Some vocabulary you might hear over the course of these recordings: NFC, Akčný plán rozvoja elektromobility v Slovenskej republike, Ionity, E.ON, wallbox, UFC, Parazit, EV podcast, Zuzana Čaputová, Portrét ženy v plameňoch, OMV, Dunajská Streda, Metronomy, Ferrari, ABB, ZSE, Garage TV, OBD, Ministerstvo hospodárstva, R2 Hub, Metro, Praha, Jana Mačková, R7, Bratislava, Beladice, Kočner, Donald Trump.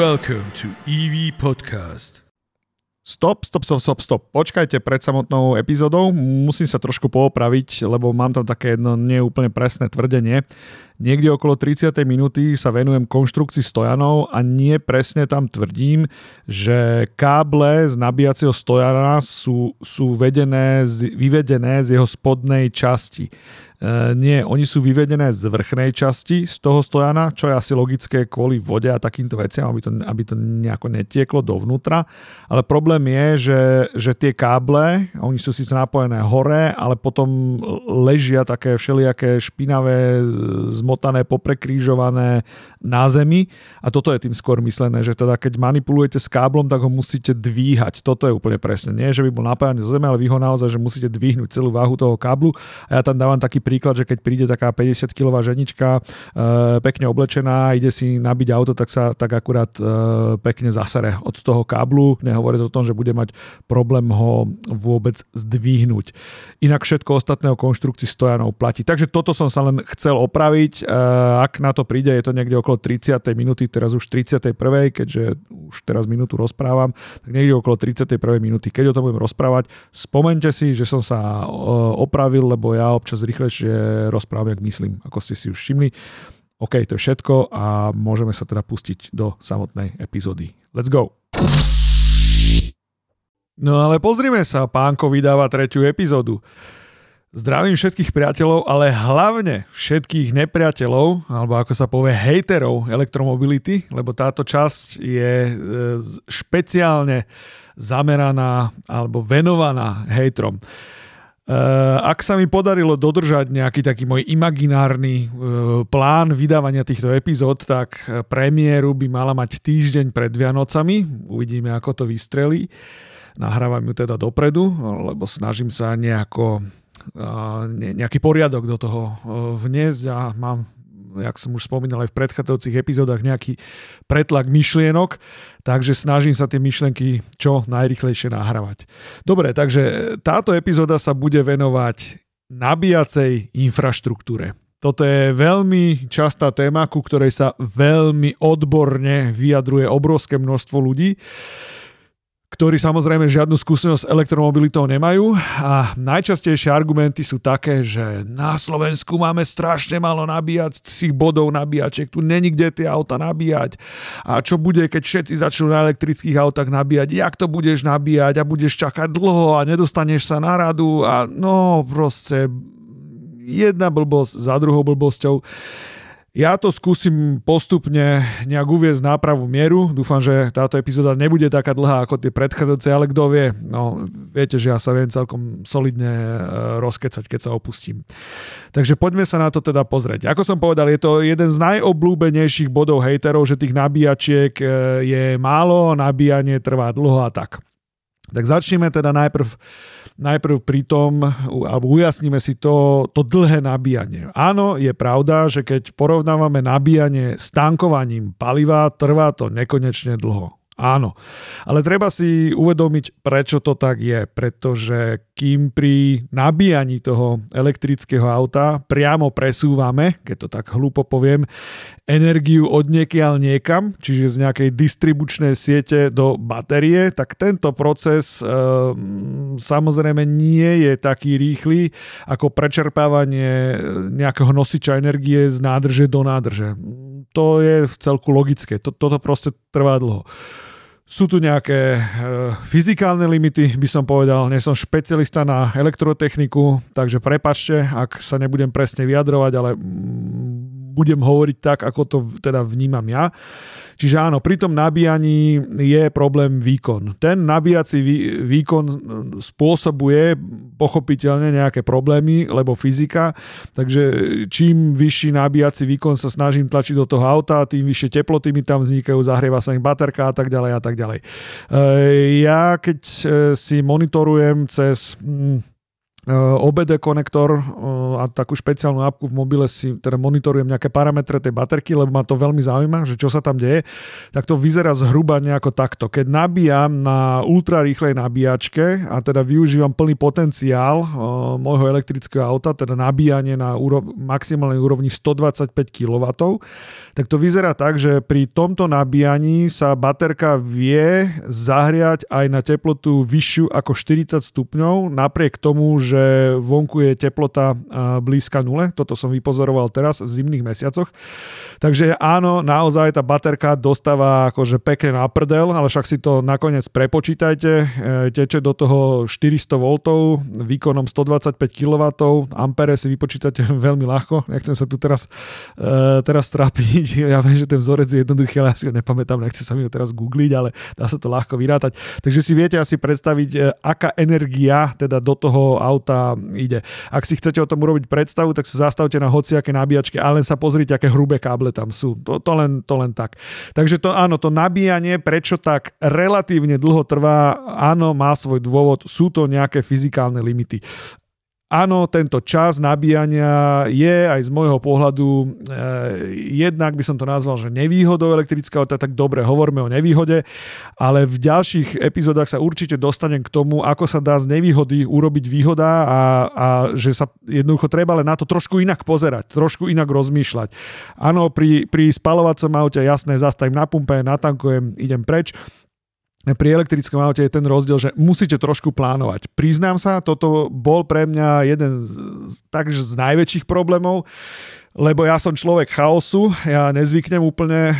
Welcome to EV podcast. Stop. Počkajte, pred samotnou epizódou musím sa trošku poopraviť, lebo mám tam také jedno neúplne presné tvrdenie. Niekde okolo 30. minúty sa venujem konštrukcii stojanov a nie presne tam tvrdím, že káble z nabíjacieho stojana sú vyvedené z jeho spodnej časti. Nie, oni sú vyvedené z vrchnej časti, z toho stojana, čo je asi logické kvôli vode a takýmto veciam, aby to nejako netieklo dovnútra. Ale problém je, že tie káble, oni sú síce napojené hore, ale potom ležia také všelijaké špinavé, zmotané, poprekrížované na zemi. A toto je tým skôr myslené, že teda keď manipulujete s káblom, tak ho musíte dvíhať. Toto je úplne presne. Nie, že by bol napájaný zo zeme, ale vy ho naozaj, že musíte dvihnúť celú váhu toho káblu. A ja tam dávam taký príklad, že keď príde taká 50 kg ženička, pekne oblečená, ide si nabiť auto, tak sa tak akurát pekne zasere od toho káblu, nehovoriac o tom, že bude mať problém ho vôbec zdvihnúť. Inak všetko ostatné o konštrukcii stojanov platí. Takže toto som sa len chcel opraviť. Ak na to príde, je to niekde okolo 30. minúty, teraz už 31., keďže už teraz minútu rozprávam, tak niekde okolo 31. minúty, keď o tom budem rozprávať, spomeňte si, že som sa opravil, lebo ja občas rýchlejšie rozprávam, jak myslím, ako ste si už všimli. OK, to je všetko a môžeme sa teda pustiť do samotnej epizódy. Let's go! No ale pozrime sa, pánko vydáva 3. epizódu. Zdravím všetkých priateľov, ale hlavne všetkých nepriateľov, alebo ako sa povie hejterov elektromobility, lebo táto časť je špeciálne zameraná alebo venovaná hejtrom. Ak sa mi podarilo dodržať nejaký taký môj imaginárny plán vydávania týchto epizód, tak premiéru by mala mať týždeň pred Vianocami. Uvidíme, ako to vystrelí. Nahrávam ju teda dopredu, lebo snažím sa nejaký poriadok do toho vniesť a mám, jak som už spomínal aj v predchádzajúcich epizódach, nejaký pretlak myšlienok, takže snažím sa tie myšlienky čo najrýchlejšie nahrávať. Dobre, takže táto epizóda sa bude venovať nabíjacej infraštruktúre. Toto je veľmi častá téma, ku ktorej sa veľmi odborne vyjadruje obrovské množstvo ľudí, ktorí samozrejme žiadnu skúsenosť s elektromobilitou nemajú a najčastejšie argumenty sú také, že na Slovensku máme strašne málo nabíjacích bodov, nabíjačiek, tu není kde tie auta nabíjať a čo bude, keď všetci začnú na elektrických autách nabíjať, jak to budeš nabíjať a budeš čakať dlho a nedostaneš sa na radu a no proste jedna blbosť za druhou blbosťou. Ja to skúsim postupne nejak uviesť na pravú mieru. Dúfam, že táto epizóda nebude taká dlhá ako tie predchádzajúce, ale kto vie, no viete, že ja sa viem celkom solidne rozkecať, keď sa opustím. Takže poďme sa na to teda pozrieť. Ako som povedal, je to jeden z najobľúbenejších bodov hejterov, že tých nabíjačiek je málo, nabíjanie trvá dlho a tak. Tak začneme teda najprv pri tom, alebo ujasníme si to dlhé nabíjanie. Áno, je pravda, že keď porovnávame nabíjanie s tankovaním paliva, trvá to nekonečne dlho. Áno, ale treba si uvedomiť, prečo to tak je, pretože kým pri nabíjaní toho elektrického auta priamo presúvame, keď to tak hlupo poviem, energiu odniekiaľ niekam, čiže z nejakej distribučnej siete do batérie, tak tento proces samozrejme nie je taký rýchly ako prečerpávanie nejakého nosiča energie z nádrže do nádrže. To je vcelku logické. Toto proste trvá dlho. Sú tu nejaké fyzikálne limity, by som povedal. Nie som špecialista na elektrotechniku, takže prepáčte, ak sa nebudem presne vyjadrovať, ale budem hovoriť tak, ako to teda vnímam ja. Čiže áno, pri tom nabíjaní je problém výkon. Ten nabíjací výkon spôsobuje pochopiteľne nejaké problémy, lebo fyzika. Takže čím vyšší nabíjací výkon sa snažím tlačiť do toho auta, tým vyššie teploty mi tam vznikajú, zahrieva sa im baterka a tak ďalej a tak ďalej. Ja keď si monitorujem cez OBD konektor a takú špeciálnu apku v mobile si teda monitorujem nejaké parametre tej baterky, lebo ma to veľmi zaujíma, že čo sa tam deje, tak to vyzerá zhruba nejako takto. Keď nabíjam na ultrarýchlej nabíjačke a teda využívam plný potenciál môjho elektrického auta, teda nabíjanie na maximálnej úrovni 125 kW, tak to vyzerá tak, že pri tomto nabíjaní sa baterka vie zahriať aj na teplotu vyššiu ako 40 stupňov, napriek tomu, že vonku je teplota blízka nule. Toto som vypozoroval teraz v zimných mesiacoch. Takže áno, naozaj tá baterka dostáva akože pekne na prdel, ale však si to nakoniec prepočítajte. Teče do toho 400 V, výkonom 125 kW, ampere si vypočítate veľmi ľahko. Nechcem sa tu teraz trápiť. Ja viem, že ten vzorec je jednoduchý, ale ja si ho nepamätám, nechcem sa mi ho teraz googliť, ale dá sa to ľahko vyrátať. Takže si viete asi predstaviť, aká energia teda do toho auta ide. Ak si chcete o tom urobiť predstavu, tak sa zastavte na hociaké nabíjačky a len sa pozrite, aké hrubé káble tam sú. To len tak. Takže to áno, to nabíjanie, prečo tak relatívne dlho trvá, áno, má svoj dôvod, sú to nejaké fyzikálne limity. Áno, tento čas nabíjania je aj z môjho pohľadu jednak by som to nazval, že nevýhodou elektrického, tak dobre, hovoríme o nevýhode, ale v ďalších epizódach sa určite dostanem k tomu, ako sa dá z nevýhody urobiť výhoda a že sa jednoducho treba len na to trošku inak pozerať, trošku inak rozmýšľať. Áno, pri spaľovacom aute, jasné, zastavím na pumpe, natankujem, idem preč. Pri elektrickom aute je ten rozdiel, že musíte trošku plánovať. Priznám sa, toto bol pre mňa jeden z najväčších problémov, lebo ja som človek chaosu, ja nezvyknem úplne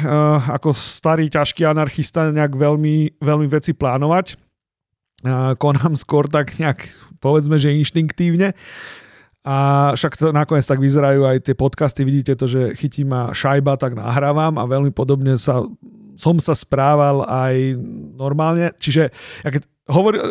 ako starý ťažký anarchista nejak veľmi, veľmi veci plánovať. Konám skôr tak nejak, povedzme, že inštinktívne. A však to nakoniec tak vyzerajú aj tie podcasty, vidíte to, že chytí ma šajba, tak nahrávam a veľmi podobne som sa správal aj normálne. Čiže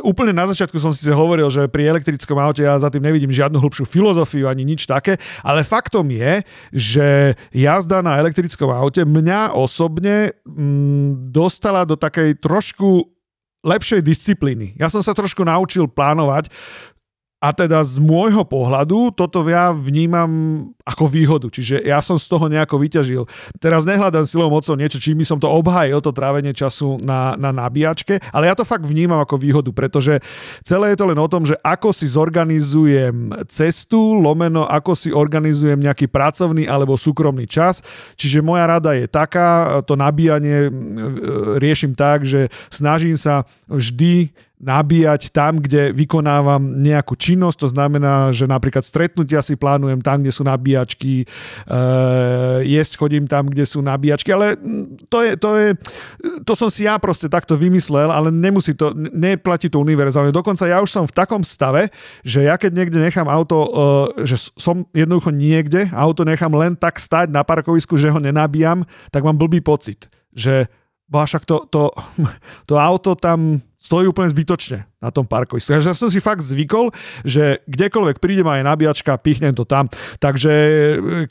úplne na začiatku som si hovoril, že pri elektrickom aute ja za tým nevidím žiadnu hlbšiu filozofiu ani nič také, ale faktom je, že jazda na elektrickom aute mňa osobne dostala do takej trošku lepšej disciplíny. Ja som sa trošku naučil plánovať. A teda z môjho pohľadu toto ja vnímam ako výhodu. Čiže ja som z toho nejako vyťažil. Teraz nehľadám silou mocou niečo, čím by som to obhájil, to trávenie času na nabíjačke, ale ja to fakt vnímam ako výhodu, pretože celé je to len o tom, že ako si zorganizujem cestu, lomeno ako si organizujem nejaký pracovný alebo súkromný čas. Čiže moja rada je taká, to nabíjanie riešim tak, že snažím sa vždy nabíjať tam, kde vykonávam nejakú činnosť, to znamená, že napríklad stretnutia si plánujem tam, kde sú nabíjačky, jesť chodím tam, kde sú nabíjačky, ale to som si ja proste takto vymyslel, ale neplatí to univerzálne. Dokonca ja už som v takom stave, že ja keď niekde nechám auto, že som jednoducho niekde, auto nechám len tak stať na parkovisku, že ho nenabíjam, tak mám blbý pocit, že však to auto tam stojí úplne zbytočne na tom parkovisku. Ja som si fakt zvykol, že kdekoľvek príde ma aj nabíjačka, pichnem to tam. Takže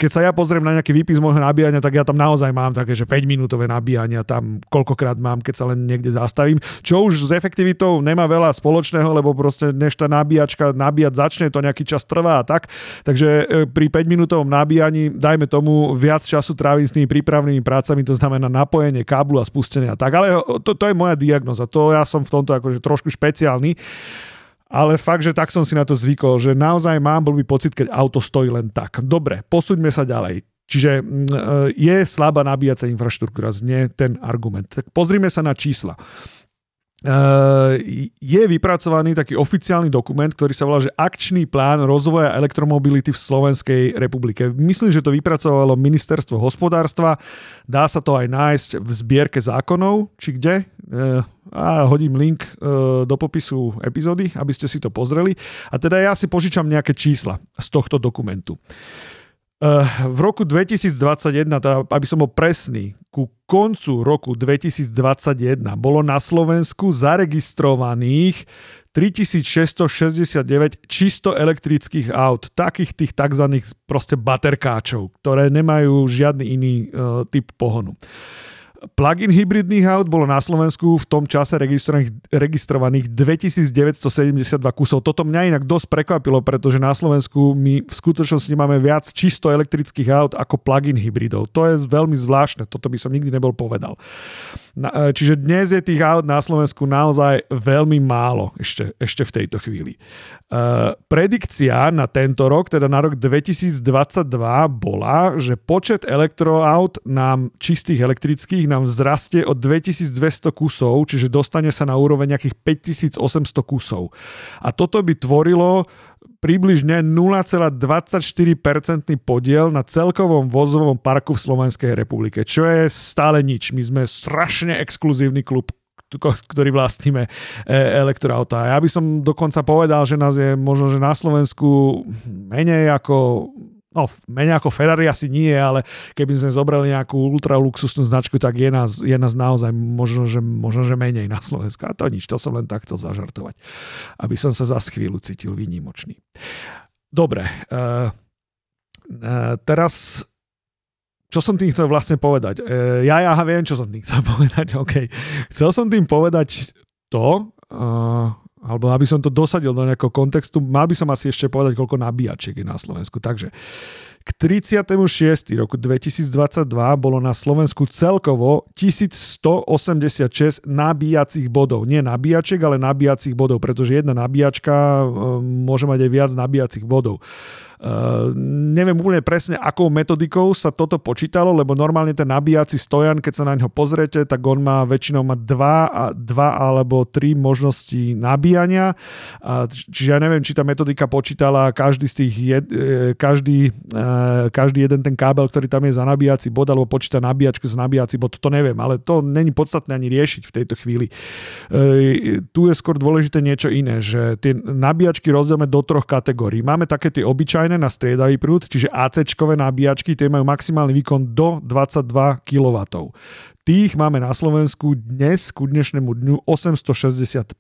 keď sa ja pozriem na nejaký výpis môjho nabíjania, tak ja tam naozaj mám také, že 5-minútové nabíjania tam koľkokrát mám, keď sa len niekde zastavím. Čo už s efektivitou nemá veľa spoločného, lebo proste než tá nabíjačka nabíjať začne, to nejaký čas trvá a tak. Takže pri 5-minútovom nabíjaní, dajme tomu, viac času trávim s tými prípravnými prácami, to znamená napojenie káblu a spustenie a tak. Ale to je moja diagnóza. To ja som v tomto akože trošku špeciálny. Ale fakt, že tak som si na to zvykol, že naozaj mám blbý pocit, keď auto stojí len tak. Dobre, posúďme sa ďalej. Čiže je slabá nabíjaca infraštruktúra, znie ten argument. Tak pozrime sa na čísla. Je vypracovaný taký oficiálny dokument, ktorý sa volá, že Akčný plán rozvoja elektromobility v Slovenskej republike. Myslím, že to vypracovalo Ministerstvo hospodárstva. Dá sa to aj nájsť v zbierke zákonov, či kde. A hodím link do popisu epizódy, aby ste si to pozreli. A teda ja si požičam nejaké čísla z tohto dokumentu. V roku 2021, aby som bol presný, ku koncu roku 2021 bolo na Slovensku zaregistrovaných 3669 čisto elektrických aut, takých tých tzv. Proste baterkáčov, ktoré nemajú žiadny iný typ pohonu. Plug-in hybridných aut bolo na Slovensku v tom čase registrovaných 2972 kusov. Toto mňa inak dosť prekvapilo, pretože na Slovensku my v skutočnosti máme viac čisto elektrických aut ako plug-in hybridov. To je veľmi zvláštne, toto by som nikdy nebol povedal. Čiže dnes je tých aut na Slovensku naozaj veľmi málo ešte v tejto chvíli. Predikcia na tento rok, teda na rok 2022 bola, že počet elektroaut nám čistých elektrických nám vzrastie o 2200 kusov, čiže dostane sa na úroveň nejakých 5800 kusov. A toto by tvorilo približne 0,24% podiel na celkovom vozovom parku v Slovenskej republike, čo je stále nič. My sme strašne exkluzívny klub, ktorý vlastníme elektroautá. Ja by som dokonca povedal, že nás je možno, že na Slovensku menej ako Ferrari asi nie, ale keby sme zobrali nejakú ultraluxusnú značku, tak je nás naozaj možno, že menej na Slovensku. A to nič, to som len tak chcel zažartovať. Aby som sa za chvíľu cítil výnimočný. Dobre. Teraz, čo som tým chcel vlastne povedať? Ja viem, čo som tým chcel povedať. Okay. Chcel som tým povedať to... alebo aby som to dosadil do nejakého kontextu, mal by som asi ešte povedať, koľko nabíjačiek je na Slovensku. Takže k 36. roku 2022 bolo na Slovensku celkovo 1186 nabíjacích bodov. Nie nabíjačiek, ale nabíjacích bodov, pretože jedna nabíjačka môže mať aj viac nabíjacích bodov. Neviem úplne presne, akou metodikou sa toto počítalo, lebo normálne ten nabíjací stojan, keď sa na ňo pozriete, tak on má väčšinou dva alebo tri možnosti nabíjania. Čiže ja neviem, či tá metodika počítala každý jeden ten kábel, ktorý tam je za nabíjací bod, alebo počíta nabíjačku za nabíjací bod, to neviem, ale to není podstatné ani riešiť v tejto chvíli. Tu je skôr dôležité niečo iné, že tie nabíjačky rozdielme do troch kategórií. Máme také tie obyčajné na striedavý prúd, čiže AC-čkové nabíjačky, tie majú maximálny výkon do 22 kW. Tých máme na Slovensku dnes, ku dnešnému dňu 865.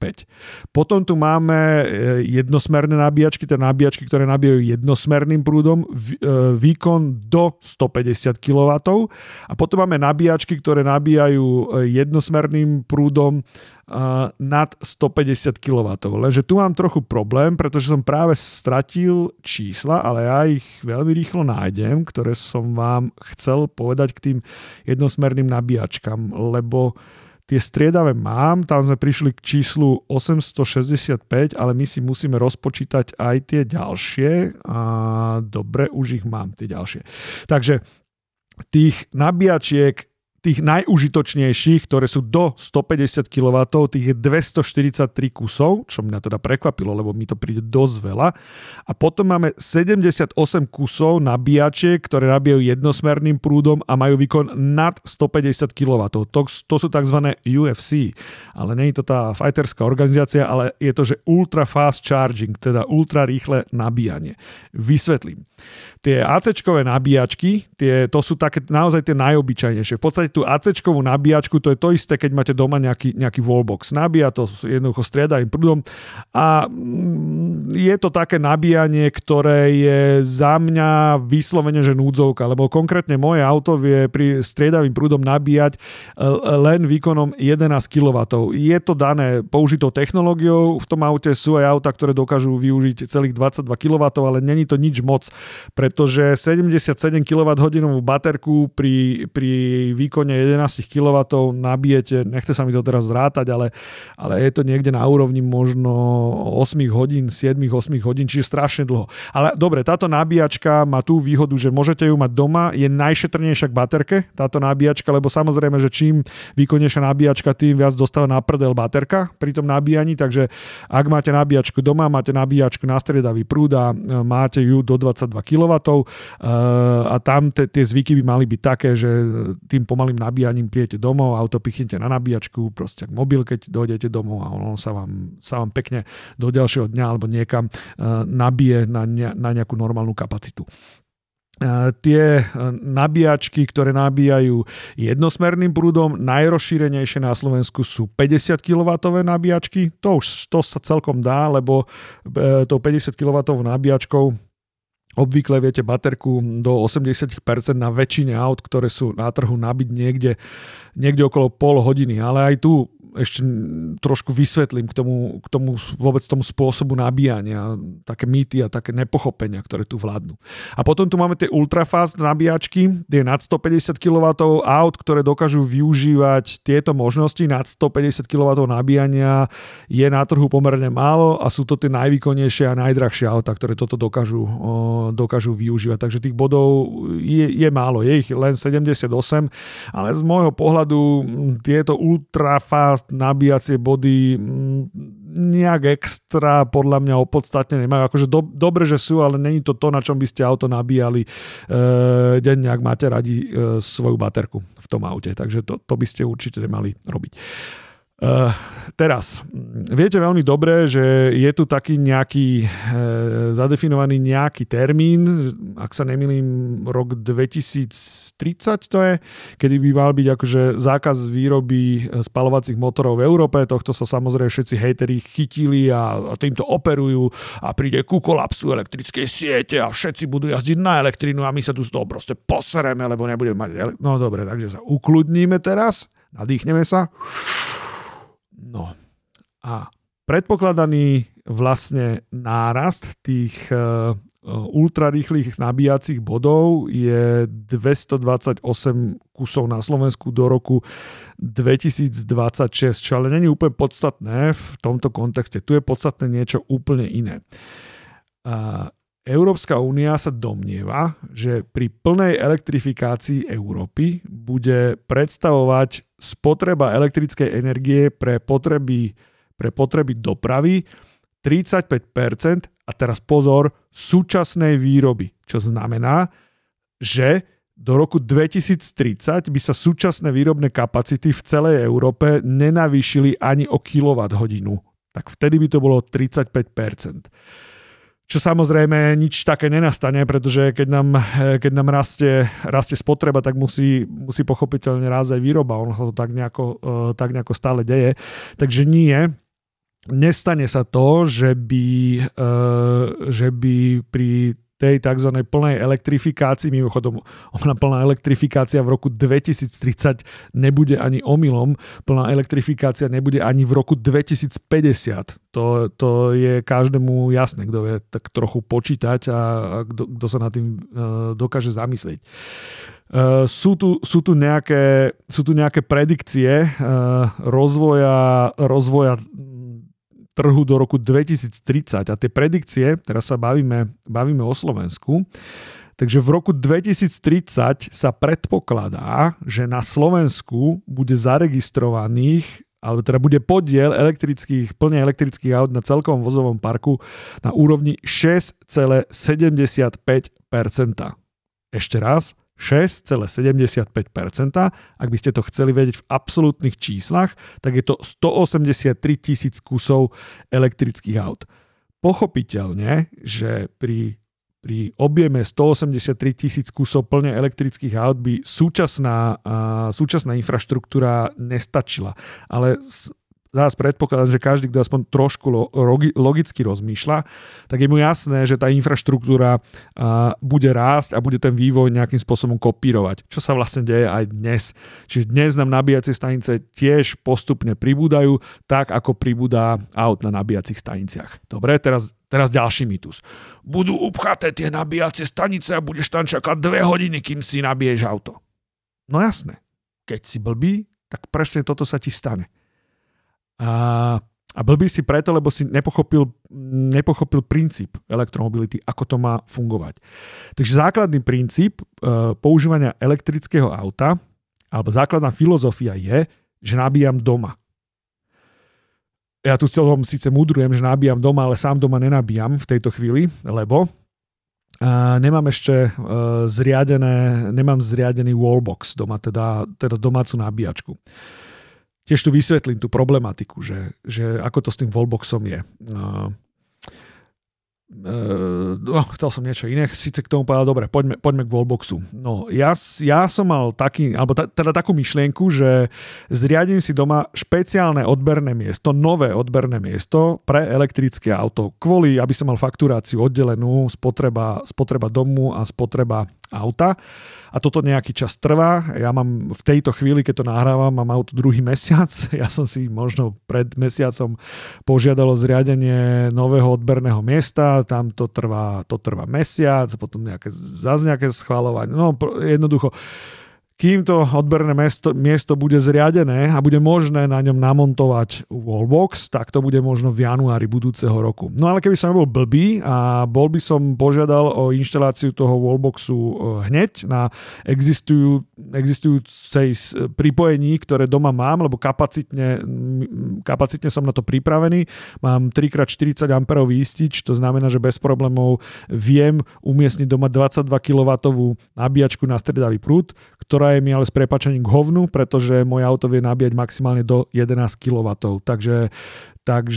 Potom tu máme jednosmerné nabíjačky, tie nabíjačky, ktoré nabíjajú jednosmerným prúdom, výkon do 150 kW. A potom máme nabíjačky, ktoré nabíjajú jednosmerným prúdom nad 150 kW. Lenže tu mám trochu problém, pretože som práve stratil čísla, ale ja ich veľmi rýchlo nájdem, ktoré som vám chcel povedať k tým jednosmerným nabíjačkám, lebo tie striedavé mám, tam sme prišli k číslu 865, ale my si musíme rozpočítať aj tie ďalšie. A dobre, už ich mám, tie ďalšie. Takže tých nabíjačiek, tých najúžitočnejších, ktoré sú do 150 kW, tých je 243 kusov, čo mňa teda prekvapilo, lebo mi to príde dosť veľa. A potom máme 78 kusov nabíjačiek, ktoré nabíjajú jednosmerným prúdom a majú výkon nad 150 kW. To sú tzv. UFC, ale nie je to tá fighterská organizácia, ale je to, že ultra fast charging, teda ultra rýchle nabíjanie. Vysvetlím. Tie AC-čkové nabíjačky, to sú také naozaj tie najobyčajnejšie. V podstate tú AC-čkovú nabíjačku, to je to isté, keď máte doma nejaký wallbox. Nabíja to jednoducho striedavým prúdom a je to také nabíjanie, ktoré je za mňa vyslovene, že núdzovka, lebo konkrétne moje auto vie pri striedavým prúdom nabíjať len výkonom 11 kW. Je to dané použitou technológiou, v tom aute sú aj auta, ktoré dokážu využiť celých 22 kW, ale není to nič moc, pretože 77 kWh baterku pri výkone 11 kW nabijete, nechce sa mi to teraz zrátať, ale je to niekde na úrovni možno 7-8 hodín, čiže strašne dlho. Ale dobre, táto nabíjačka má tú výhodu, že môžete ju mať doma, je najšetrnejšia k baterke táto nabíjačka, lebo samozrejme, že čím výkonnejšia nabíjačka, tým viac dostáva na prdel baterka pri tom nabíjaní, takže ak máte nabíjačku doma, máte nabíjačku na striedavý prúd a máte ju do 22 kW, a tam tie zvyky by mali byť také, že tým pomalým nabíjaním prijete domov, auto pichnete na nabíjačku, proste ak mobil, keď dojdete domov a ono sa vám pekne do ďalšieho dňa alebo niekam nabije na nejakú normálnu kapacitu. Tie nabíjačky, ktoré nabíjajú jednosmerným prúdom, najrozšírenejšie na Slovensku sú 50 kW nabíjačky. To sa celkom dá, lebo tou 50 kW nabíjačkou Obvykle viete baterku do 80% na väčšine aut, ktoré sú na trhu, nabiť niekde okolo pol hodiny. Ale aj tu ešte trošku vysvetlím k tomu vôbec tomu spôsobu nabíjania, také mýty a také nepochopenia, ktoré tu vládnu. A potom tu máme tie ultrafast nabíjačky, tie nad 150 kW aut, ktoré dokážu využívať tieto možnosti. Nad 150 kW nabíjania je na trhu pomerne málo a sú to tie najvýkonnejšie a najdrahšie autá, ktoré toto dokážu využívať. Takže tých bodov je málo, je ich len 78, ale z môjho pohľadu tieto ultrafast nabíjacie body nejak extra podľa mňa opodstatne nemajú. Akože dobre, že sú, ale není to, na čom by ste auto nabíjali denne, ak máte radi svoju baterku v tom aute. Takže to by ste určite nemali robiť. Teraz, viete veľmi dobre, že je tu taký nejaký zadefinovaný nejaký termín, ak sa nemýlim, rok 2030 to je, kedy by mal byť akože zákaz výroby spaľovacích motorov v Európe. Tohto sa samozrejme všetci hejteri chytili a týmto operujú a príde ku kolapsu elektrickej siete a všetci budú jazdiť na elektrínu a my sa tu z toho proste posereme, lebo nebudeme mať no dobre, takže sa ukludníme teraz, nadýchneme sa. No a predpokladaný vlastne nárast tých ultrarýchlych nabíjacích bodov je 228 kusov na Slovensku do roku 2026, čo ale není úplne podstatné v tomto kontexte. Tu je podstatné niečo úplne iné. Európska únia sa domnieva, že pri plnej elektrifikácii Európy bude predstavovať spotreba elektrickej energie pre potreby dopravy 35% a teraz pozor, súčasnej výroby. Čo znamená, že do roku 2030 by sa súčasné výrobné kapacity v celej Európe nenavýšili ani o kilowatthodinu. Tak vtedy by to bolo 35%. Čo samozrejme nič také nenastane, pretože keď nám rastie spotreba, tak musí pochopiteľne rásť aj výroba. Ono sa to tak nejako stále deje. Takže nie, nestane sa to, že by pri tej tzv. Plnej elektrifikácii, mimochodom ona plná elektrifikácia v roku 2030 nebude ani omylom, plná elektrifikácia nebude ani v roku 2050. To je každému jasné, kto vie tak trochu počítať a kto sa nad tým dokáže zamyslieť. Sú tu nejaké predikcie rozvoja trhu do roku 2030 a tie predikcie, teraz sa bavíme o Slovensku, takže v roku 2030 sa predpokladá, že na Slovensku bude zaregistrovaných, alebo teda bude podiel plne elektrických aut na celkovom vozovom parku na úrovni 6,75%. Ešte raz, 6,75%. Ak by ste to chceli vedieť v absolútnych číslach, tak je to 183 000 kusov elektrických aut. Pochopiteľne, že pri objeme 183 000 kusov plne elektrických aut by súčasná infraštruktúra nestačila. Ale zás predpokladám, že každý, kto aspoň trošku logicky rozmýšľa, tak je mu jasné, že tá infraštruktúra bude rásť a bude ten vývoj nejakým spôsobom kopírovať, čo sa vlastne deje aj dnes. Čiže dnes nám nabíjacie stanice tiež postupne pribúdajú, tak ako pribúda aut na nabíjacích staniciach. Dobre, teraz ďalší mýtus. Budú upchaté tie nabíjacie stanice a budeš tam čakať 2 hodiny, kým si nabiješ auto. No jasné, keď si blbý, tak presne toto sa ti stane. A blbý si preto, lebo si nepochopil princíp elektromobility, ako to má fungovať. Takže základný princíp používania elektrického auta, alebo základná filozofia je, že nabíjam doma. Ja tu celom síce mudrujem, že nabíjam doma, ale sám doma nenabíjam v tejto chvíli, lebo nemám zriadený wallbox doma, teda domácu nabíjačku. Tiež tu vysvetlím tú problematiku, že ako to s tým wallboxom je. Chcel som niečo iné, síce k tomu povedal, dobre, poďme k wallboxu. No, ja som mal takú myšlienku, že zriadím si doma špeciálne odberné miesto, nové odberné miesto pre elektrické auto, kvôli, aby som mal fakturáciu oddelenú, spotreba domu a spotreba auta. A toto nejaký čas trvá. Ja mám v tejto chvíli, keď to nahrávam, mám auto druhý mesiac. Ja som si možno pred mesiacom požiadalo zriadenie nového odberného miesta. Tam to trvá mesiac, potom nejaké schvaľovanie. No jednoducho, kým to odberné miesto bude zriadené a bude možné na ňom namontovať wallbox, tak to bude možno v januári budúceho roku. No ale keby som nebol blbý a bol by som požiadal o inštaláciu toho wallboxu hneď na existujúcej pripojení, ktoré doma mám, lebo kapacitne som na to pripravený. Mám 3x40 amperový istič, to znamená, že bez problémov viem umiestniť doma 22 kW nabíjačku na striedavý prúd, ktorá je mi ale s prepáčaním k hovnu, pretože moje auto vie nabíjať maximálne do 11 kW. Takže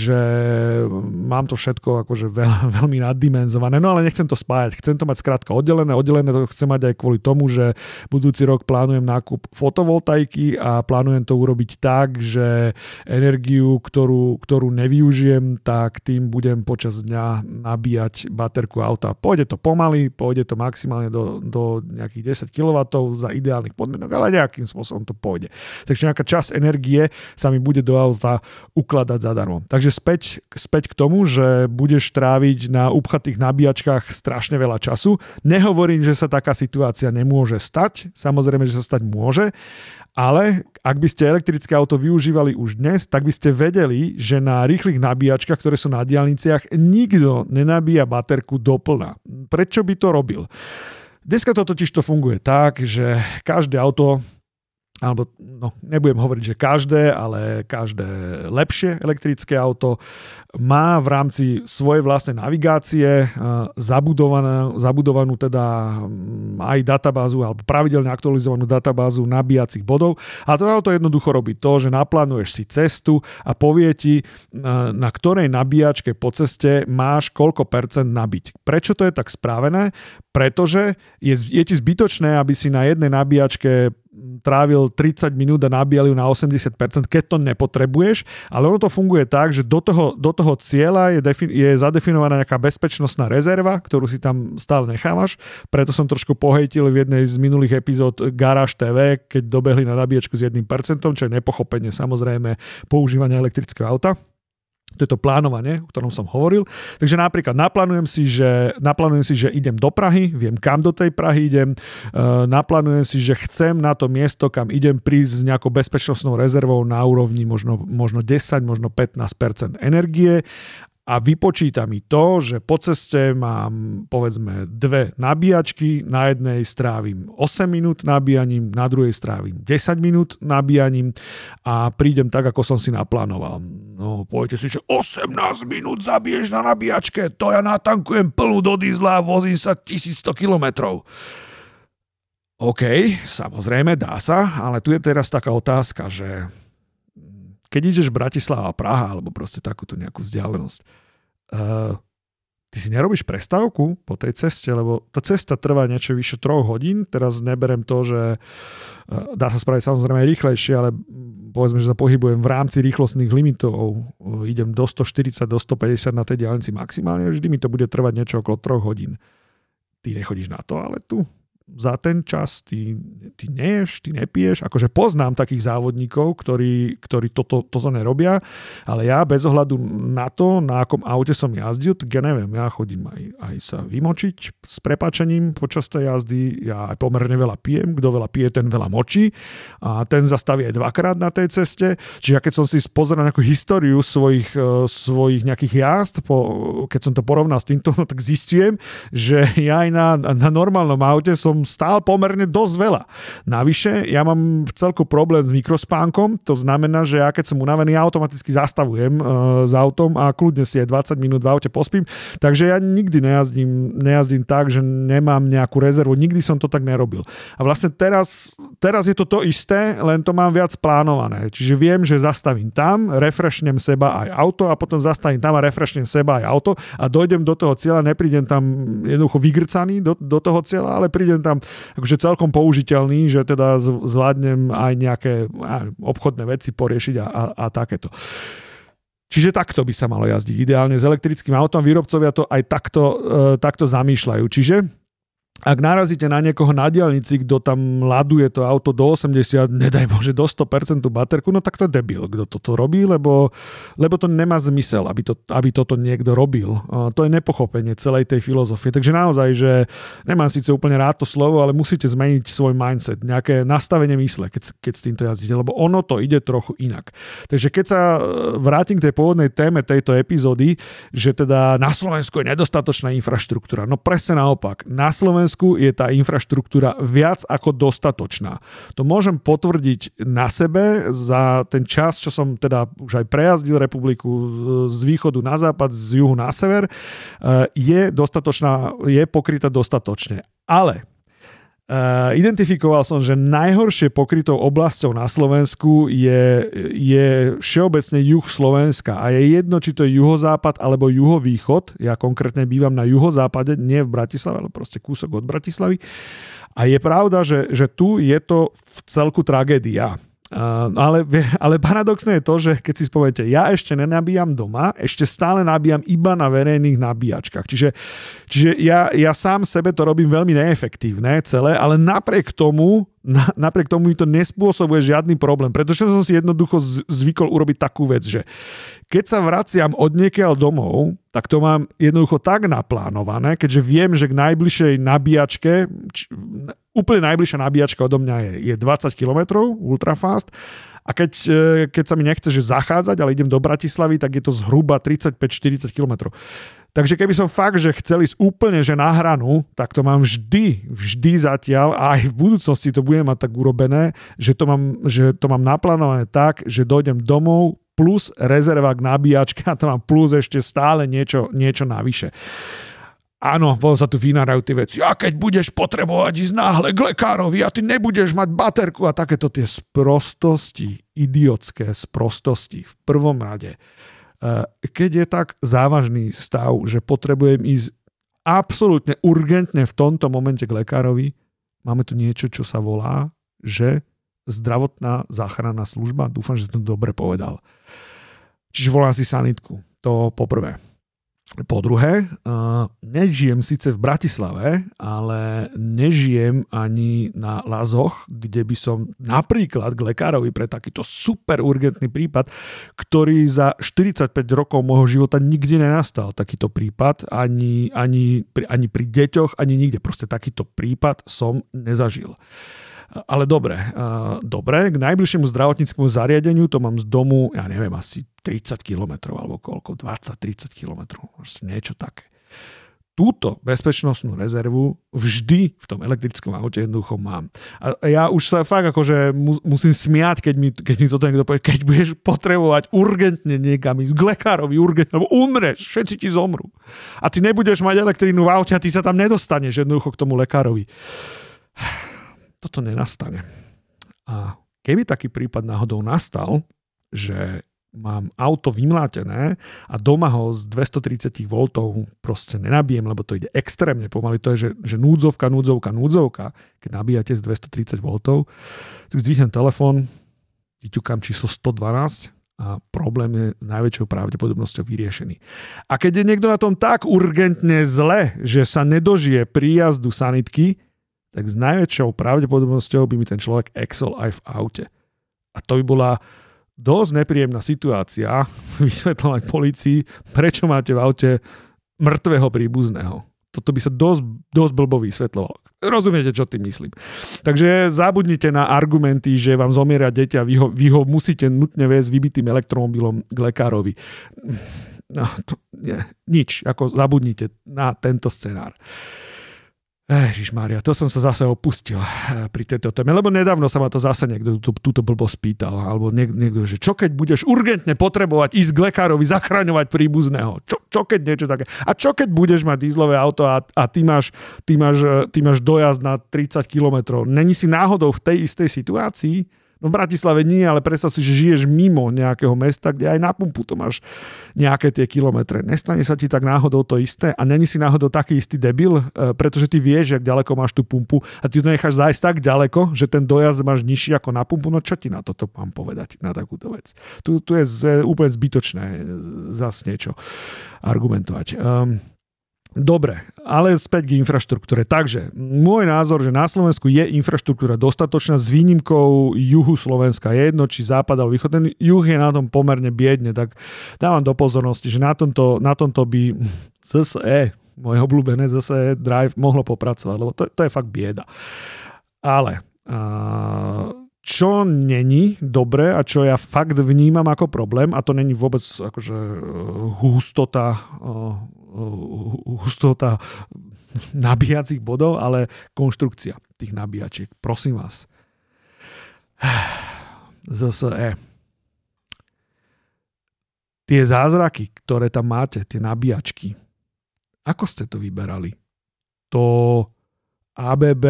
mám to všetko akože veľmi naddimenzované. No ale nechcem to spájať. Chcem to mať skrátka oddelené. Oddelené to chcem mať aj kvôli tomu, že budúci rok plánujem nákup fotovoltaiky a plánujem to urobiť tak, že energiu, ktorú nevyužijem, tak tým budem počas dňa nabíjať baterku auta. Pôjde to pomaly, pôjde to maximálne do nejakých 10 kW za ideálnych podmienok, ale nejakým spôsobom to pôjde. Takže nejaká časť energie sa mi bude do auta ukladať zadarmo. Takže späť k tomu, že budeš tráviť na upchatých nabíjačkách strašne veľa času. Nehovorím, že sa taká situácia nemôže stať. Samozrejme, že sa stať môže. Ale ak by ste elektrické auto využívali už dnes, tak by ste vedeli, že na rýchlych nabíjačkách, ktoré sú na diaľniciach, nikto nenabíja baterku doplna. Prečo by to robil? Dneska to totiž to funguje tak, že každé auto... nebudem hovoriť, že každé, ale každé lepšie elektrické auto má v rámci svojej vlastnej navigácie zabudovanú teda aj databázu, alebo pravidelne aktualizovanú databázu nabíjacích bodov. A to auto jednoducho robí to, že naplánuješ si cestu a povie ti, na ktorej nabíjačke po ceste máš koľko percent nabiť. Prečo to je tak správené? Pretože je ti zbytočné, aby si na jednej nabíjačke trávil 30 minút a nabíjali ju na 80%, keď to nepotrebuješ, ale ono to funguje tak, že do toho cieľa je zadefinovaná nejaká bezpečnostná rezerva, ktorú si tam stále nechávaš. Preto som trošku pohejtil v jednej z minulých epizód Garage TV, keď dobehli na nabíjačku s 1%, čo je nepochopenie samozrejme používania elektrického auta. To je to plánovanie, o ktorom som hovoril. Takže napríklad naplánujem si, že idem do Prahy, viem, kam do tej Prahy idem, naplánujem si, že chcem na to miesto, kam idem, prísť s nejakou bezpečnostnou rezervou na úrovni možno 10, možno 15% energie a vypočíta mi to, že po ceste mám povedzme 2 nabíjačky, na jednej strávim 8 minút nabíjaním, na druhej strávim 10 minút nabíjaním a prídem tak, ako som si naplánoval. No, poviete si, že 18 minút zabiješ na nabíjačke, to ja natankujem plnú do diesla a vozím sa 1100 kilometrov. OK, samozrejme, dá sa, ale tu je teraz taká otázka, že... Keď ideš Bratislava, Praha, alebo proste takúto nejakú vzdialenosť, ty si nerobíš prestávku po tej ceste, lebo tá cesta trvá niečo vyše 3 hodín, teraz neberem to, že dá sa spraviť samozrejme rýchlejšie, ale povedzme, že sa pohybujem v rámci rýchlostných limitov, idem do 140, do 150 na tej diaľnici maximálne, vždy mi to bude trvať niečo okolo 3 hodín. Ty nechodíš na to, ale tu... za ten čas ty neješ, ty nepiješ. Akože poznám takých závodníkov, ktorí toto nerobia, ale ja bez ohľadu na to, na akom aute som jazdil, tak ja neviem, ja chodím aj sa vymočiť s prepáčením počas tej jazdy, ja pomerne veľa pijem, kto veľa pije, ten veľa močí a ten zastaví aj 2-krát na tej ceste. Čiže ja keď som si pozeral nejakú históriu svojich nejakých jazd, keď som to porovnal s týmto, tak zistím, že ja aj na normálnom aute som stál pomerne dosť veľa. Navyše, ja mám celku problém s mikrospánkom, to znamená, že ja keď som unavený, ja automaticky zastavujem s autom a kľudne si aj 20 minút v aute pospím, takže ja nikdy nejazdím tak, že nemám nejakú rezervu, nikdy som to tak nerobil. A vlastne teraz teraz je to to isté, len to mám viac plánované. Čiže viem, že zastavím tam, refreshnem seba aj auto a potom zastavím tam a refreshnem seba aj auto a dojdem do toho cieľa, neprídem tam jednoducho vygrcaný do toho cieľa, ale prídem tam akože celkom použiteľný, že teda zvládnem aj nejaké obchodné veci poriešiť a takéto. Čiže takto by sa malo jazdiť. Ideálne s elektrickým autom výrobcovia to aj takto zamýšľajú. Čiže ak narazíte na niekoho na diaľnici, kto tam laduje to auto do 80, nedaj Bože, do 100% baterku, no tak to je debil, kto toto robí, lebo to nemá zmysel, aby toto niekto robil. To je nepochopenie celej tej filozofie. Takže naozaj, že nemám síce úplne rád to slovo, ale musíte zmeniť svoj mindset, nejaké nastavenie mysle, keď s týmto jazdíte, lebo ono to ide trochu inak. Takže keď sa vrátim k tej pôvodnej téme tejto epizódy, že teda na Slovensku je nedostatočná infraštruktúra. No presne naopak, na Slovensku je tá infraštruktúra viac ako dostatočná. To môžem potvrdiť na sebe za ten čas, čo som teda už aj prejazdil republiku z východu na západ, z juhu na sever, je pokrytá dostatočne. Ale identifikoval som, že najhoršie pokrytou oblasťou na Slovensku je všeobecne juh Slovenska a je jedno, či to je juhozápad alebo juhovýchod. Ja konkrétne bývam na juhozápade, nie v Bratislave, ale proste kúsok od Bratislavy. A je pravda, že tu je to v celku tragédia. Ale paradoxné je to, že keď si spomeniete, ja ešte nenabíjam doma, ešte stále nabíjam iba na verejných nabíjačkách. Čiže ja sám sebe to robím veľmi neefektívne celé, ale napriek tomu mi to nespôsobuje žiadny problém, pretože som si jednoducho zvykol urobiť takú vec, že keď sa vraciam od niekiaľ domov, tak to mám jednoducho tak naplánované, keďže viem, že k najbližšej nabíjačke, úplne najbližšia nabíjačka odo mňa je 20 km, ultrafast, a keď sa mi nechce že zachádzať, ale idem do Bratislavy, tak je to zhruba 35-40 km. Takže keby som fakt, že chcel ísť úplne že na hranu, tak to mám vždy zatiaľ a aj v budúcnosti to budem mať tak urobené, že to mám naplánované tak, že dojdem domov plus rezervák nabíjačka a to mám plus ešte stále niečo navyše. Áno, bol sa tu vynárajú tie veci. A keď budeš potrebovať ísť náhle k lekárovi a ty nebudeš mať baterku a takéto tie sprostosti, idiotské sprostosti v prvom rade. Keď je tak závažný stav, že potrebujem ísť absolútne urgentne v tomto momente k lekárovi, máme tu niečo, čo sa volá, že zdravotná záchranná služba. Dúfam, že som to dobre povedal. Čiže volám si sanitku. To poprvé. Po druhé, nežijem síce v Bratislave, ale nežijem ani na Lazoch, kde by som napríklad k lekárovi pre takýto super urgentný prípad, ktorý za 45 rokov môjho života nikdy nenastal takýto prípad, ani pri deťoch, ani nikde. Proste takýto prípad som nezažil. Ale dobre, k najbližšiemu zdravotníckemu zariadeniu to mám z domu, ja neviem, asi 30 kilometrov alebo koľko, 20-30 kilometrov, niečo také. Túto bezpečnostnú rezervu vždy v tom elektrickom aute jednoducho mám. A ja už sa fakt akože musím smiať, keď mi toto niekto povie, keď budeš potrebovať urgentne niekam ísť k lekárovi, urgentne, lebo umreš, všetci ti zomrú. A ty nebudeš mať elektrínu v aute a ty sa tam nedostaneš jednoducho k tomu lekárovi. Toto nenastane. A keby taký prípad náhodou nastal, že mám auto vymlátené a doma ho z 230 V proste nenabijem, lebo to ide extrémne pomaly. To je, že núdzovka. Keď nabíjate z 230 V, tak zdvihnem telefón, vyťukám číslo 112 a problém je s najväčšou pravdepodobnosťou vyriešený. A keď je niekto na tom tak urgentne zle, že sa nedožije príjazdu sanitky, tak s najväčšou pravdepodobnosťou by mi ten človek exol aj v aute. A to by bola dosť nepríjemná situácia vysvetľovať polícii, prečo máte v aute mŕtvého príbuzného. Toto by sa dosť blbo vysvetľovalo. Rozumiete, čo tým myslím. Takže zabudnite na argumenty, že vám zomiera dieťa, vy ho musíte nutne viesť vybitým elektromobilom k lekárovi. No, nič, ako zabudnite na tento scenár. Ježišmária, to som sa zase opustil pri tejto téme, lebo nedávno sa ma to zase niekto túto blbosť pýtal, alebo niekto, že čo keď budeš urgentne potrebovať ísť k lekárovi, zachraňovať príbuzného? Čo keď niečo také? A čo keď budeš mať dízlové auto a ty máš dojazd na 30 kilometrov? Není si náhodou v tej istej situácii? No v Bratislave nie, ale predstav si, že žiješ mimo nejakého mesta, kde aj na pumpu to máš nejaké tie kilometre. Nestane sa ti tak náhodou to isté a není si náhodou taký istý debil, pretože ty vieš, jak ďaleko máš tú pumpu a ty to necháš zájsť tak ďaleko, že ten dojazd máš nižší ako na pumpu. No čo ti na toto mám povedať, na takúto vec? Tu je úplne zbytočné zas niečo argumentovať. Dobre, ale späť k infraštruktúre. Takže môj názor, že na Slovensku je infraštruktúra dostatočná s výnimkou juhu Slovenska. Je jedno, či západ alebo východ. Ten juh je na tom pomerne biedne, tak dávam do pozornosti, že na tomto by ZSE, moje obľúbené ZSE Drive, mohlo popracovať, lebo to je fakt bieda. Ale čo není dobre a čo ja fakt vnímam ako problém, a to není vôbec akože hustota nabíjacích bodov, ale konštrukcia tých nabíjačiek. Prosím vás. ZSE. Tie zázraky, ktoré tam máte, tie nabíjačky, ako ste to vyberali? To ABB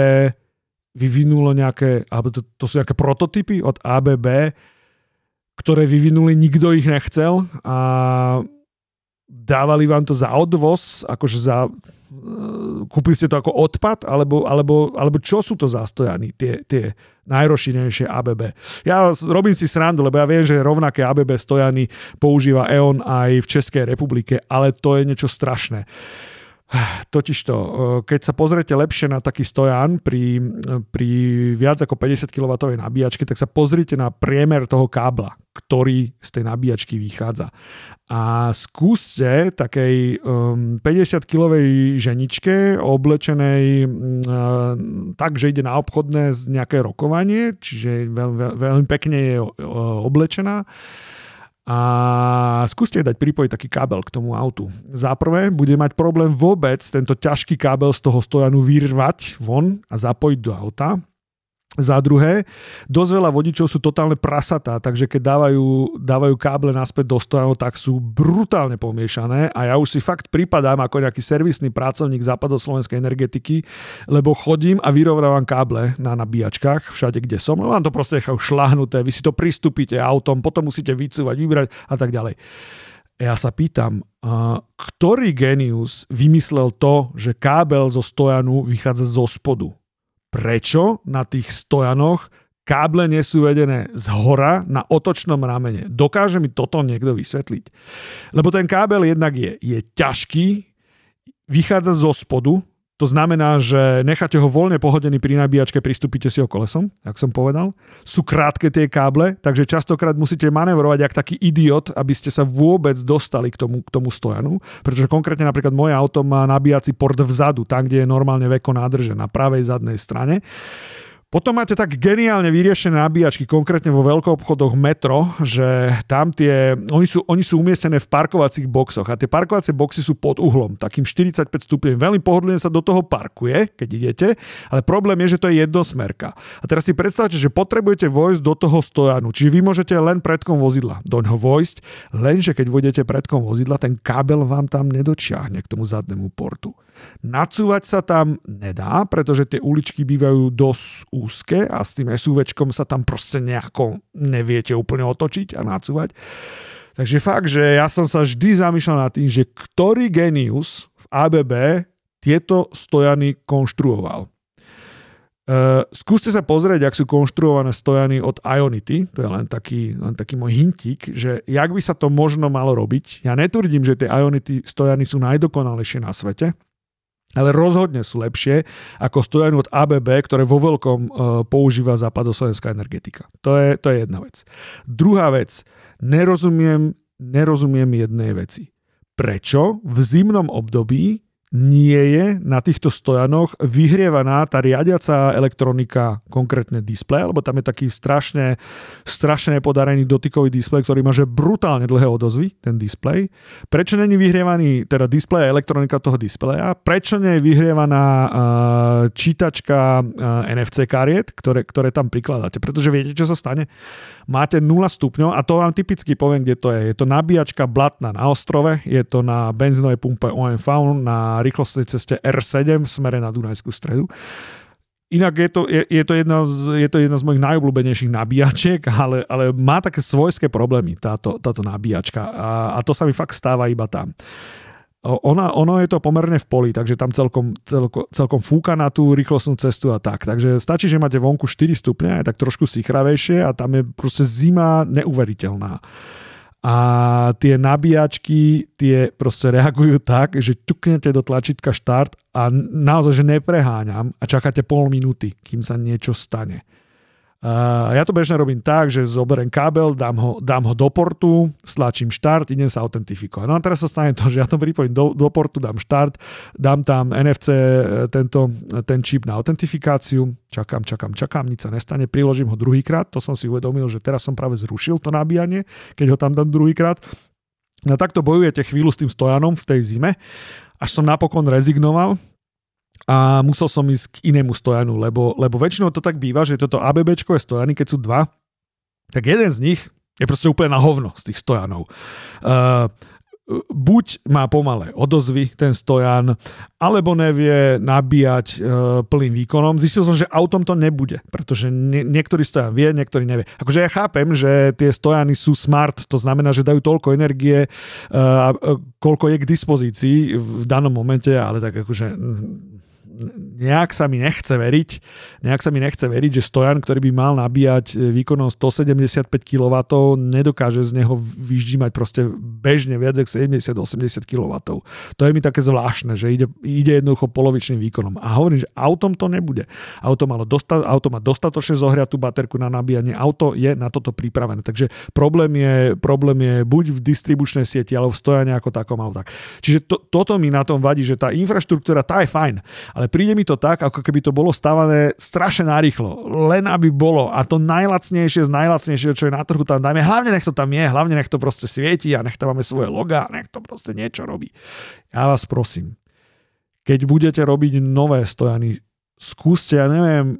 vyvinulo nejaké, alebo to sú nejaké prototypy od ABB, ktoré vyvinuli, nikto ich nechcel a dávali vám to za odvoz, akože kúpili ste to ako odpad, alebo čo sú to za stojany, tie najrozšírenejšie ABB. Ja robím si srandu, lebo ja viem, že rovnaké ABB stojany používa E.ON aj v Českej republike, ale to je niečo strašné. Totižto, keď sa pozriete lepšie na taký stojan pri viac ako 50 kW nabíjačke, tak sa pozrite na priemer toho kábla, ktorý z tej nabíjačky vychádza. A skúste takej 50-kilovej ženičke oblečenej tak, že ide na obchodné nejaké rokovanie, čiže veľmi pekne je oblečená, a skúste dať pripojiť taký kábel k tomu autu. Za prvé, bude mať problém vôbec tento ťažký kábel z toho stojanu vyrvať von a zapojiť do auta. Za druhé, dosť veľa vodičov sú totálne prasatá, takže keď dávajú káble naspäť do stojanu, tak sú brutálne pomiešané a ja už si fakt pripadám ako nejaký servisný pracovník západoslovenskej energetiky, lebo chodím a vyrovnávam káble na nabíjačkách všade, kde som, lebo vám to proste nechajú šláhnuté, vy si to pristúpite autom, potom musíte vycúvať, vybrať a tak ďalej. Ja sa pýtam, ktorý génius vymyslel to, že kábel zo stojanu vychádza zo spodu? Prečo na tých stojanoch káble nie sú vedené zhora na otočnom ramene? Dokáže mi toto niekto vysvetliť? Lebo ten kábel jednak je ťažký, vychádza zo spodu, to znamená, že necháte ho voľne pohodený pri nabíjačke, pristúpite si ho kolesom, ako som povedal. Sú krátke tie káble, takže častokrát musíte manevrovať ako taký idiot, aby ste sa vôbec dostali k tomu stojanu, pretože konkrétne napríklad moje auto má nabíjací port vzadu, tam, kde je normálne veko nádrže, na pravej zadnej strane. Potom máte tak geniálne vyriešené nabíjačky, konkrétne vo veľkoobchodoch Metro, že tam oni sú umiestnené v parkovacích boxoch a tie parkovacie boxy sú pod uhlom, takým 45 stupňov. Veľmi pohodlne sa do toho parkuje, keď idete, ale problém je, že to je jednosmerka. A teraz si predstavte, že potrebujete vojsť do toho stojanu, čiže vy môžete len predkom vozidla doňho vojsť, lenže keď vojdete predkom vozidla, ten kábel vám tam nedočiahne k tomu zadnému portu. Nacúvať sa tam nedá, pretože tie uličky bývajú dosť úzke a s tým SUVčkom sa tam proste nejako neviete úplne otočiť a nacúvať. Takže fakt, že ja som sa vždy zamýšľal nad tým, že ktorý genius v ABB tieto stojany konštruoval. Skúste sa pozrieť, ak sú konštruované stojany od Ionity, to je len taký môj hintík, že jak by sa to možno malo robiť. Ja netvrdím, že tie Ionity stojany sú najdokonalejšie na svete, ale rozhodne sú lepšie ako stojan od ABB, ktoré vo veľkom používa západoslovenská energetika. To je jedna vec. Druhá vec. Nerozumiem jednej veci. Prečo v zimnom období nie je na týchto stojanoch vyhrievaná tá riadiaca elektronika, konkrétne displej, lebo tam je taký strašne podarený dotykový displej, ktorý má že brutálne dlhé odozvy, ten displej. Prečo nie je vyhrievaný teda displej a elektronika toho displeja? Prečo nie je vyhrievaná čítačka NFC kariet, ktoré tam prikladáte? Pretože viete, čo sa stane? Máte 0 stupňov a to vám typicky poviem, kde to je. Je to nabíjačka blatná na ostrove, je to na benzínovej pumpe OMV, na rýchlostnej ceste R7 v smere na Dunajskú stredu. Inak je to jedna z mojich najobľúbenejších nabíjačiek, ale má také svojské problémy táto nabíjačka a to sa mi fakt stáva iba tam. Ono je to pomerne v poli, takže tam celkom fúka na tú rýchlostnú cestu a tak. Takže stačí, že máte vonku 4 stupňa, je tak trošku sichravejšie a tam je proste zima neuveriteľná. A tie nabíjačky, tie proste reagujú tak, že ťuknete do tlačítka štart a naozaj, že nepreháňam a čakáte pol minúty, kým sa niečo stane. Ja to bežne robím tak, že zoberiem kábel, dám ho do portu, stlačím štart, idem sa autentifikovať. No a teraz sa stane to, že ja to pripojím do portu, dám štart, dám tam NFC, ten čip na autentifikáciu, čakám, nič sa nestane, priložím ho druhýkrát, to som si uvedomil, že teraz som práve zrušil to nabíjanie, keď ho tam dám druhýkrát. No takto bojujete chvíľu s tým stojanom v tej zime, až som napokon rezignoval, a musel som ísť k inému stojanu, lebo väčšinou to tak býva, že toto ABBčkové stojany, keď sú dva, tak jeden z nich je proste úplne na hovno z tých stojanov. Buď má pomalé odozvy ten stojan, alebo nevie nabíjať plným výkonom. Zistil som, že autom to nebude, pretože niektorý stojan vie, niektorý nevie. Akože ja chápem, že tie stojany sú smart, to znamená, že dajú toľko energie, koľko je k dispozícii v danom momente, ale tak akože... Nejak sa mi nechce veriť, že stojan, ktorý by mal nabíjať výkonom 175 kW, nedokáže z neho vyždímať proste bežne viac ako 70-80 kW. To je mi také zvláštne, že ide jednoducho polovičným výkonom. A hovorím, že autom to nebude. Auto má dostatočne zohriatú baterku na nabíjanie. Auto je na toto pripravené. Takže problém je buď v distribučnej sieti, alebo v stojane ako takom. Alebo tak. Čiže toto mi na tom vadí, že tá infraštruktúra, tá je fajn, ale príde mi to tak, ako keby to bolo stavané strašne narýchlo, len aby bolo a to najlacnejšie z najlacnejšieho, čo je na trhu, tam dajme, hlavne nech to tam je, hlavne nech to proste svieti a nech tam máme svoje logá, nech to proste niečo robí. Ja vás prosím, keď budete robiť nové stojany, skúste, ja neviem,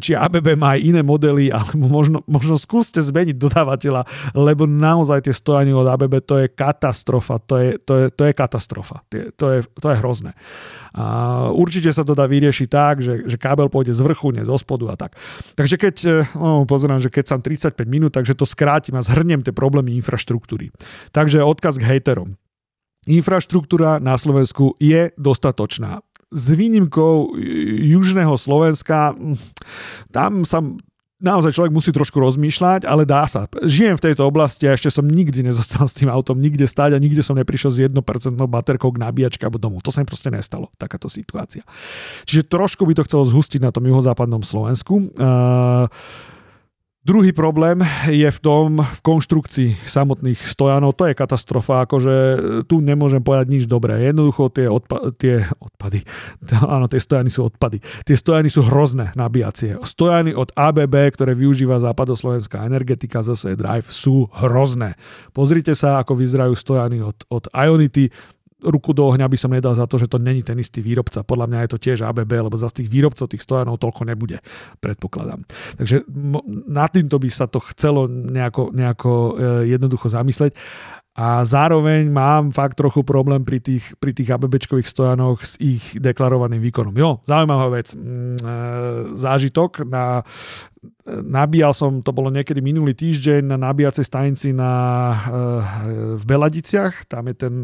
či ABB má aj iné modely, alebo možno skúste zmeniť dodávateľa, lebo naozaj tie stojany od ABB, to je katastrofa. To je katastrofa. To je hrozné. A určite sa to dá vyriešiť tak, že kábel pôjde z vrchu, nie zo spodu a tak. Takže pozerám, že keď som 35 minút, takže to skrátim a zhrniem tie problémy infraštruktúry. Takže odkaz k hejterom. Infraštruktúra na Slovensku je dostatočná. S výnimkou južného Slovenska, tam sa naozaj človek musí trošku rozmýšľať, ale dá sa. Žijem v tejto oblasti a ešte som nikdy nezostal s tým autom nikde stáť a nikde som neprišiel s 1% baterkou k nabíjačke alebo domov. To sa mi proste nestalo, takáto situácia. Čiže trošku by to chcelo zhustiť na tom juhozápadnom Slovensku. Druhý problém je v konštrukcii samotných stojanov. To je katastrofa, akože tu nemôžem povedať nič dobré. Jednoducho tie odpady. Áno, tie stojany sú odpady. Tie stojany sú hrozné nabíjacie. Stojany od ABB, ktoré využíva západoslovenská energetika ZSE Drive, sú hrozné. Pozrite sa, ako vyzerajú stojany od Ionity. Ruku do ohňa by som nedal za to, že to není ten istý výrobca. Podľa mňa je to tiež ABB, lebo za tých výrobcov tých stojanov toľko nebude, predpokladám. Takže nad týmto by sa to chcelo nejako jednoducho zamyslieť. A zároveň mám fakt trochu problém pri tých ABBčkových stojanoch s ich deklarovaným výkonom. Jo, zaujímavá vec. Zážitok. Nabíjal som, to bolo niekedy minulý týždeň, na nabíjacej stanici v Beladiciach. Tam je ten,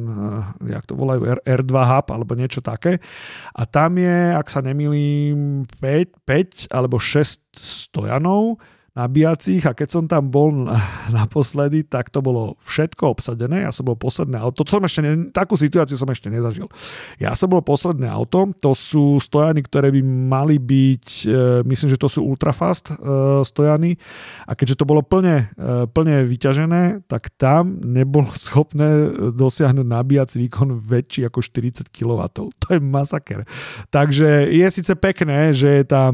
jak to volajú, R2 Hub alebo niečo také. A tam je, ak sa nemýlim, 5 alebo 6 stojanov. nabíjacích a keď som tam bol naposledy, tak to bolo všetko obsadené. Ja som bol posledné auto. Takú situáciu som ešte nezažil. Ja som bol posledné auto. To sú stojany, ktoré by mali byť, myslím, že to sú ultrafast stojany. A keďže to bolo plne vyťažené, tak tam nebol schopné dosiahnuť nabíjací výkon väčší ako 40 kW. To je masaker. Takže je síce pekné, že je tam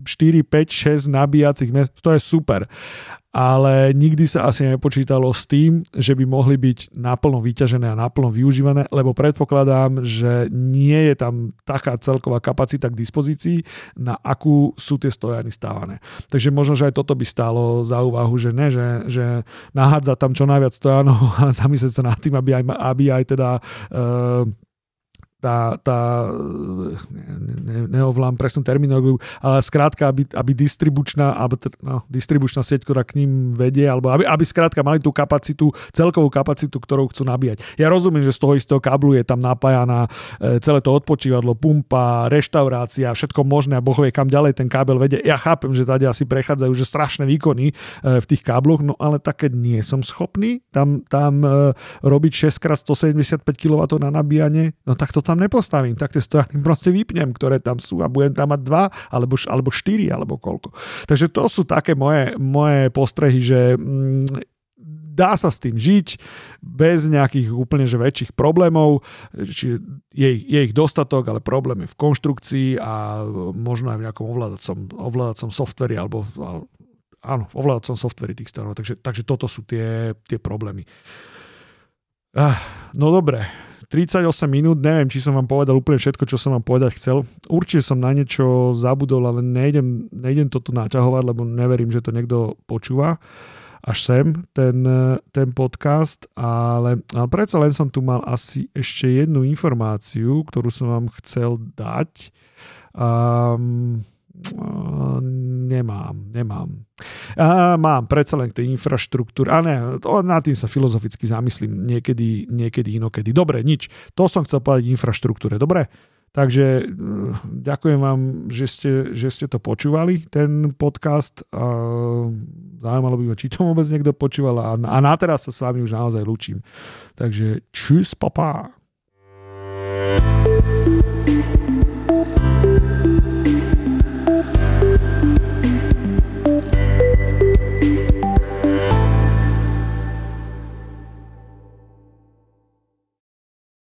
4, 5, 6 nabíjacích miest. To je super, ale nikdy sa asi nepočítalo s tým, že by mohli byť naplno vyťažené a naplno využívané, lebo predpokladám, že nie je tam taká celková kapacita k dispozícii, na akú sú tie stojany stávané. Takže možno, že aj toto by stálo za úvahu, že ne, že nahádza tam čo najviac stojanov, ale zamyslieť sa nad tým, neovlám presnú terminológiu, ale skrátka, aby distribučná sieť, ktorá k ním vedie, alebo aby skrátka mali tú kapacitu, celkovú kapacitu, ktorú chcú nabíjať. Ja rozumiem, že z toho istého kablu je tam napájaná celé to odpočívadlo, pumpa, reštaurácia, všetko možné a bohovie, kam ďalej ten kábel vedie. Ja chápem, že tady asi prechádzajú že strašné výkony v tých kábloch, no ale tak, keď nie som schopný tam robiť 6x175 kW na nabíjanie, no tak to tam nepostavím, tak tie stojany proste vypnem, ktoré tam sú a budem tam mať 2 alebo 4 alebo koľko. Takže to sú také moje postrehy, že dá sa s tým žiť bez nejakých úplne že väčších problémov, čiže je ich dostatok, ale problém je v konštrukcii a možno aj v nejakom ovládacom softveri áno, v ovládacom softveri tých stojanov. Takže toto sú tie problémy. No dobre, 38 minút, neviem, či som vám povedal úplne všetko, čo som vám povedať chcel. Určite som na niečo zabudol, ale nejdem toto naťahovať, lebo neverím, že to niekto počúva až sem, ten podcast, ale predsa len som tu mal asi ešte jednu informáciu, ktorú som vám chcel dať. Nemám. Mám predsa len k tej infraštruktúre. A ne, na tým sa filozoficky zamyslím niekedy inokedy. Dobre, nič. To som chcel povedať infraštruktúre. Dobre? Takže ďakujem vám, že ste to počúvali, ten podcast. Zaujímalo by ma, či to vôbec niekto počúval. A na teraz sa s vami už naozaj lúčim. Takže čus, papá.